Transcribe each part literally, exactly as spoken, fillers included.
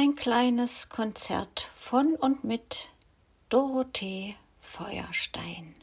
Ein kleines Konzert von und mit Dorothee Feuerstein.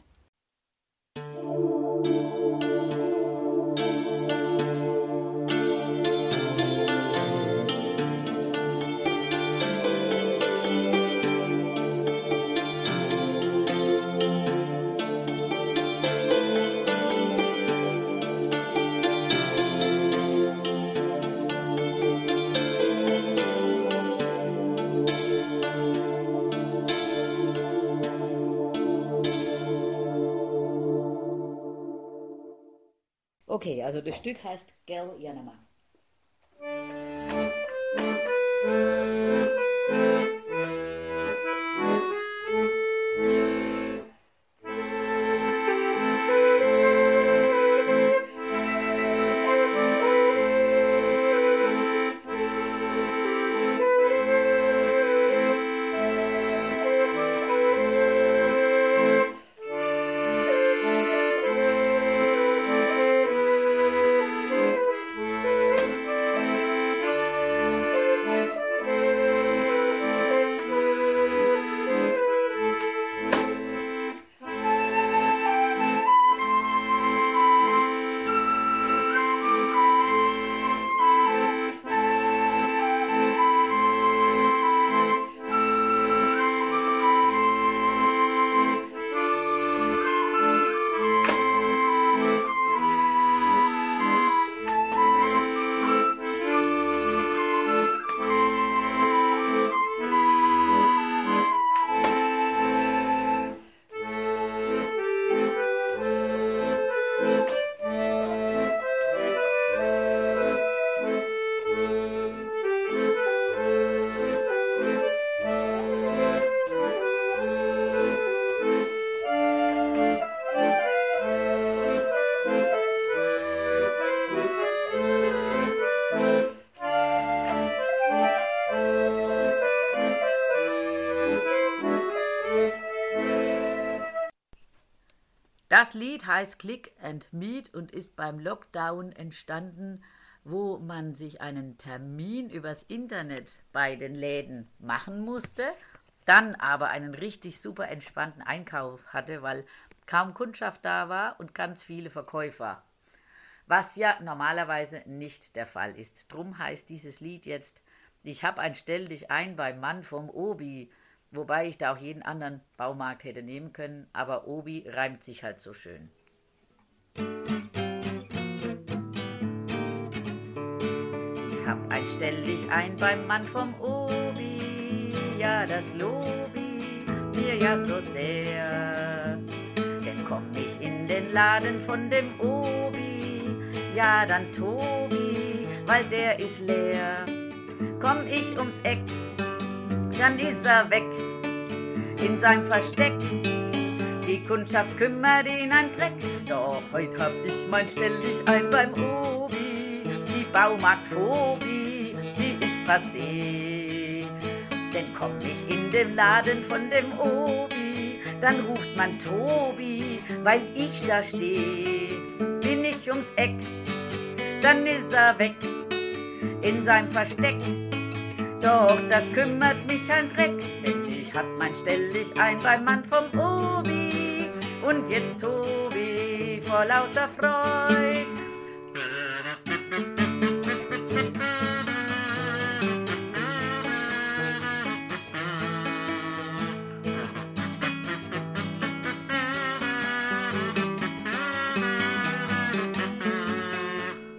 Okay, also das Stück heißt Gel Yanama. Das Lied heißt Click and Meet und ist beim Lockdown entstanden, wo man sich einen Termin übers Internet bei den Läden machen musste, dann aber einen richtig super entspannten Einkauf hatte, weil kaum Kundschaft da war und ganz viele Verkäufer, was ja normalerweise nicht der Fall ist. Drum heißt dieses Lied jetzt, ich habe ein Stell dich ein beim Mann vom O B I, wobei ich da auch jeden anderen Baumarkt hätte nehmen können, aber Obi reimt sich halt so schön. Ich hab ein Stell dich ein beim Mann vom Obi, ja das lob ich mir ja so sehr. Denn komm ich in den Laden von dem Obi, ja dann Tobi, weil der ist leer. Komm ich ums Eck, dann ist er weg, in seinem Versteck. Die Kundschaft kümmert ihn ein Dreck. Doch heut hab ich mein Stell dich ein beim Obi. Die Baumarktphobie, die ist passé. Denn komm ich in den Laden von dem Obi, dann ruft man Tobi, weil ich da steh. Bin ich ums Eck, dann ist er weg, in seinem Versteck. Doch das kümmert mich ein Dreck, denn ich hab mein Stell dich ein beim Mann vom Obi und jetzt Tobi vor lauter Freude.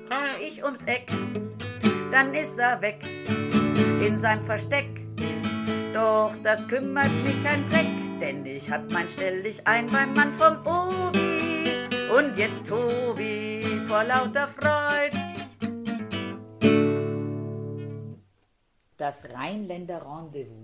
Fahr ich ums Eck, dann ist er weg, in seinem Versteck, doch das kümmert mich ein Dreck, denn ich hab mein Stell dich ein beim Mann vom Obi und jetzt Tobi vor lauter Freude. Das Rheinländer Rendezvous.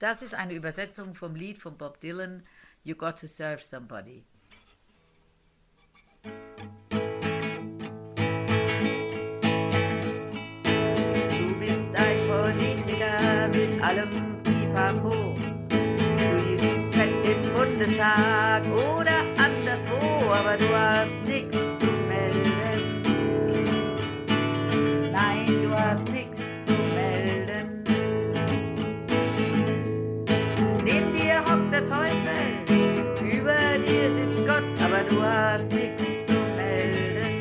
Das ist eine Übersetzung vom Lied von Bob Dylan, You Got to Serve Somebody. Du bist ein Politiker mit allem Pipapo. Du sitzt fett im Bundestag oder anderswo, aber du hast nichts zu melden. Nein, du hast nichts zu melden. Neben dir hockt der Teufel, über dir sitzt Gott, aber du hast nichts zu melden.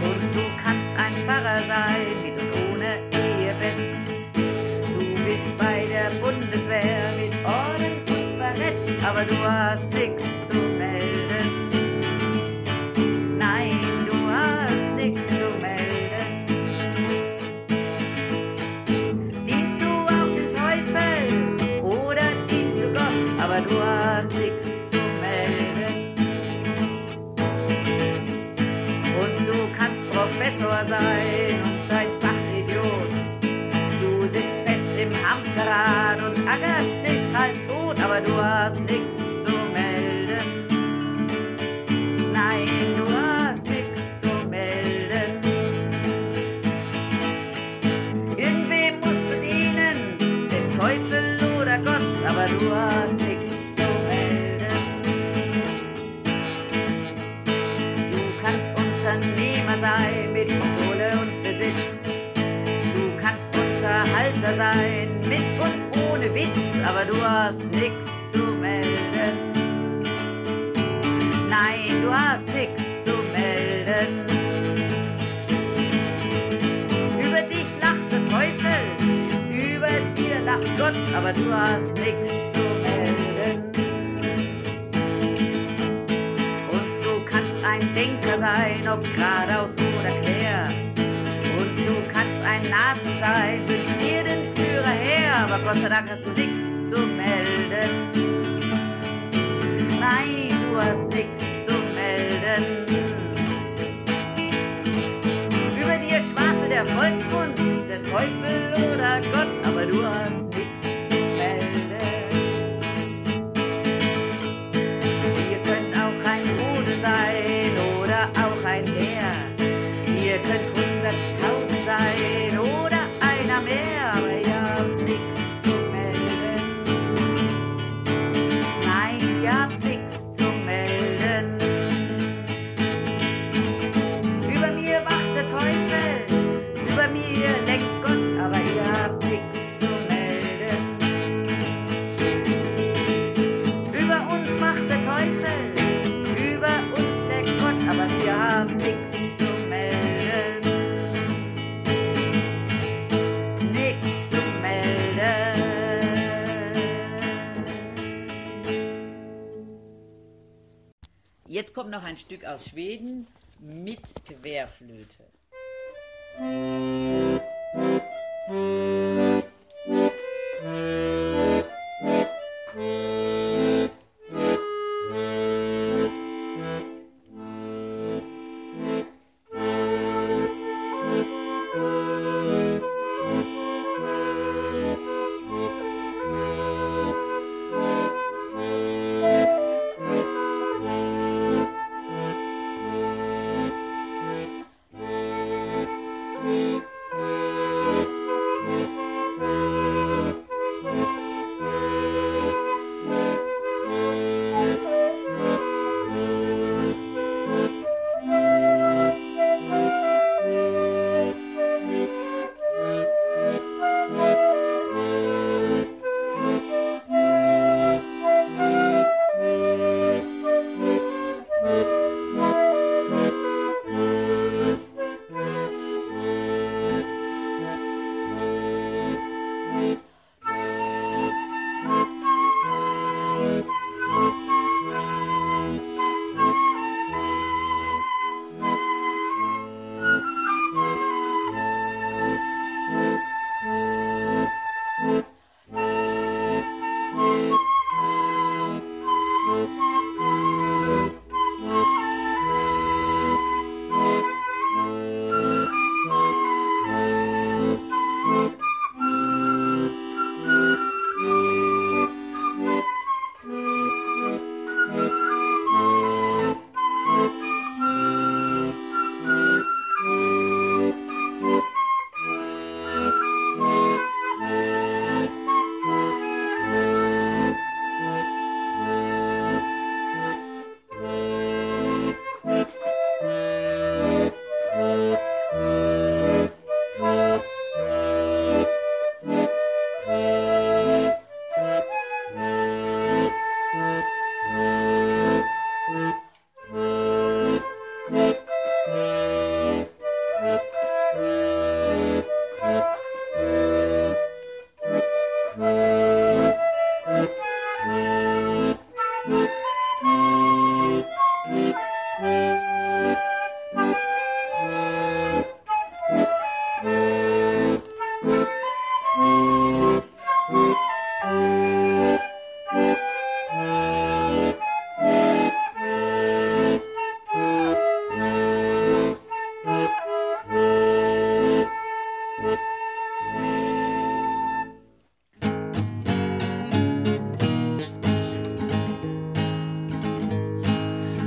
Und du kannst ein Pfarrer sein, mit und ohne Ehebett. Du bist bei der Bundeswehr mit Orden und Barett, aber du hast nichts zu melden. Nein, du hast nichts zu melden. Aber du hast nichts zu melden. Und du kannst Professor sein und ein Fachidiot. Du sitzt fest im Hamsterrad und ärgerst dich halb tot, aber du hast nichts zu melden. Nein, du hast nichts zu melden. Irgendwem musst du dienen, dem Teufel oder Gott, aber du hast nichts. Sei mit Kohle und Besitz. Du kannst Unterhalter sein, mit und ohne Witz, aber du hast nichts zu melden. Nein, du hast nichts zu melden. Über dich lacht der Teufel, über dir lacht Gott, aber du hast nichts zu melden. Ein Denker sein, ob geradeaus oder quer. Und du kannst ein Nazi sein, wünsch dir den Führer her, aber Gott sei Dank hast du nichts zu melden. Nein, du hast nichts zu melden. Über dir schwafelt der Volksmund, der Teufel oder Gott, aber du hast nichts zu melden. Ihr könnt auch ein Rudel sein, auch ein Heer. Ihr könnt hunderttausend ihr leckt Gott, aber ihr habt nichts zu melden. Über uns macht der Teufel, über uns leckt Gott, aber wir haben nichts zu melden. Nichts zu melden. Jetzt kommt noch ein Stück aus Schweden mit Querflöte.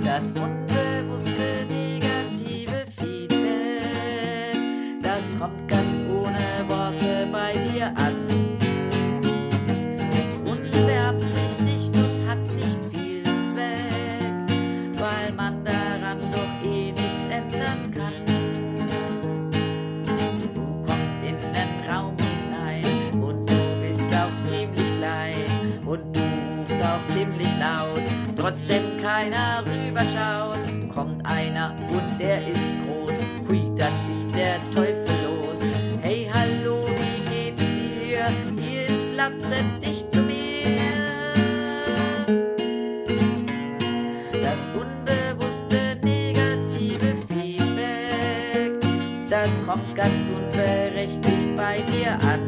Das unbewusste negative Feedback, das kommt ganz ohne Worte bei dir an. Ist unbeabsichtigt und hat nicht viel Zweck, weil man daran doch eh nichts ändern kann. Du kommst in den Raum hinein und du bist auch ziemlich klein und du rufst auch ziemlich laut. Trotzdem keiner rüberschaut, kommt einer und der ist groß, hui, dann ist der Teufel los. Hey, hallo, wie geht's dir? Hier ist Platz, setz dich zu mir. Das unbewusste negative Feedback, das kommt ganz unberechtigt bei dir an.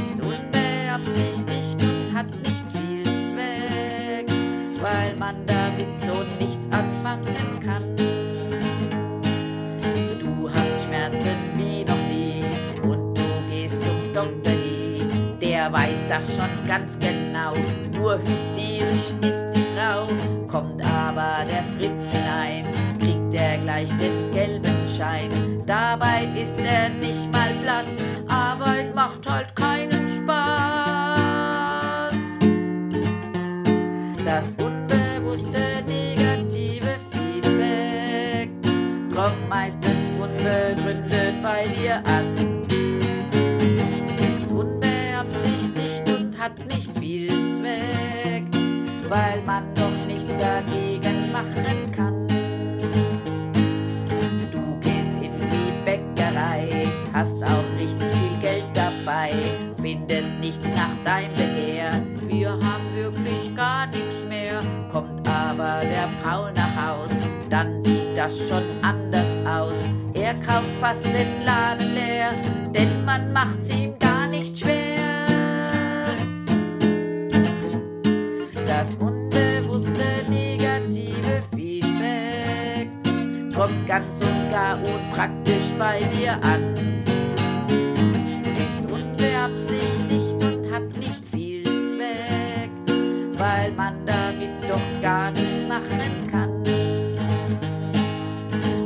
Ist unbeabsichtigt und hat nicht weil man damit so nichts anfangen kann. Du hast Schmerzen wie noch nie und du gehst zum Doktor nie. Der weiß das schon ganz genau, nur hysterisch ist die Frau. Kommt aber der Fritz hinein, kriegt er gleich den gelben Schein. Dabei ist er nicht mal blass, Arbeit macht halt keinen Spaß. Das Das unbewusste negative Feedback kommt meistens wunderbar. Welt rüttelt bei dir an. Ist unbeabsichtigt und hat nicht viel Zweck, weil man doch nichts dagegen machen kann. Du gehst in die Bäckerei, hast auch richtig viel Geld dabei, findest nichts nach deinem Begehren. Wir haben wirklich gar nichts mehr, kommt aber der Paul nach Haus, dann sieht das schon anders aus. Er kauft fast den Laden leer, denn man macht's ihm gar nicht schwer. Das unbewusste negative Feedback kommt ganz und gar unpraktisch bei dir an. Ist unbeabsichtigt und hat nicht viel, weil man damit doch gar nichts machen kann.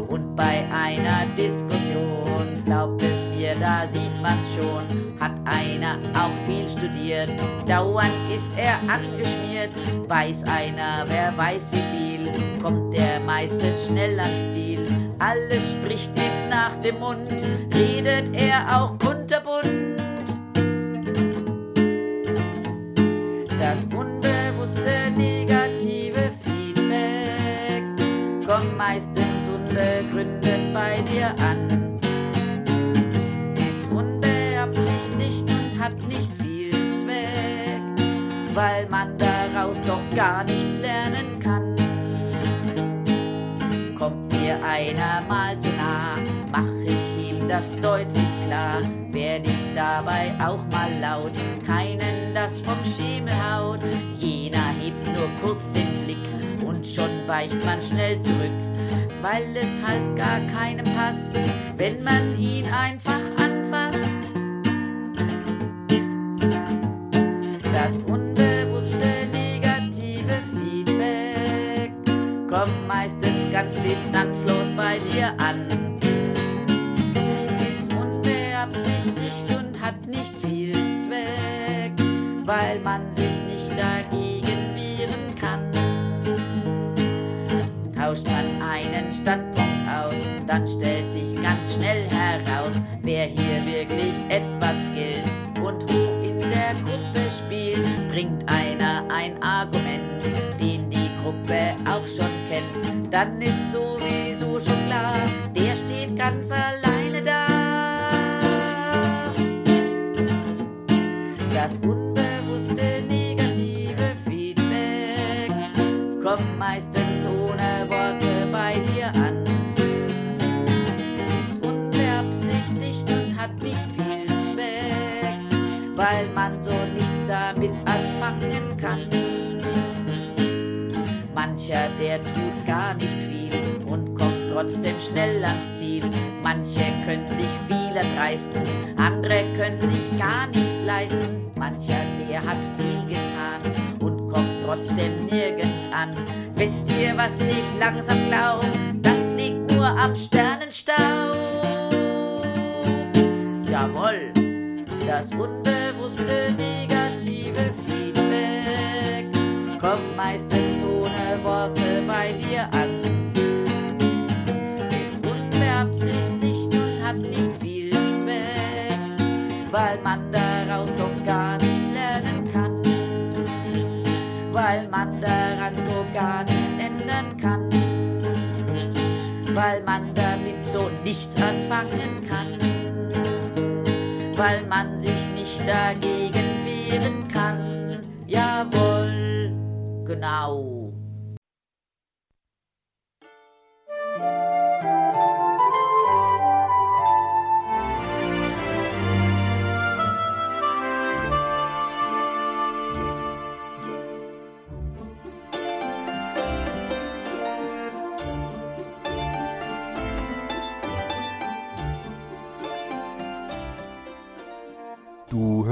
Und bei einer Diskussion, glaubt es mir, da sieht man's schon, hat einer auch viel studiert, dauernd ist er angeschmiert. Weiß einer, wer weiß wie viel, kommt der meiste schnell ans Ziel. Alles spricht ihm nach dem Mund, redet er auch kunterbunt. Das unbewusste negative Feedback kommt meistens unbegründet bei dir an. Ist unbeabsichtigt und hat nicht viel Zweck, weil man daraus doch gar nichts lernen kann. Kommt mir einer mal zu nah, mach ich ihm das deutlich klar. Werde ich dabei auch mal laut, keinen das vom Schemel haut. Jener hebt nur kurz den Blick und schon weicht man schnell zurück, weil es halt gar keinem passt, wenn man ihn einfach anfasst. Das unbewusste negative Feedback kommt meistens ganz distanzlos bei dir an. Und hat nicht viel Zweck, weil man sich nicht dagegen wehren kann. Tauscht man einen Standpunkt aus, dann stellt sich ganz schnell heraus, wer hier wirklich etwas gilt und hoch in der Gruppe spielt. Bringt einer ein Argument, den die Gruppe auch schon kennt, dann ist sowieso schon klar, der steht ganz alleine da. Das unbewusste negative Feedback kommt meistens ohne Worte bei dir an. Ist unbeabsichtigt und hat nicht viel Zweck, weil man so nichts damit anfangen kann. Mancher, der tut gar nicht viel und kommt trotzdem schnell ans Ziel. Manche können sich viel erdreisten, andere können sich gar nichts leisten. Mancher, der hat viel getan und kommt trotzdem nirgends an. Wisst ihr, was ich langsam glaub? Das liegt nur am Sternenstaub. Jawohl, das unbewusste negative Feedback kommt meistens ohne Worte bei dir an. Ist unbeabsichtigt und hat nicht viel Zweck, weil man daraus doch gar nichts lernen kann, weil man daran so gar nichts ändern kann, weil man damit so nichts anfangen kann, weil man sich nicht dagegen wehren kann. Jawohl, genau. Du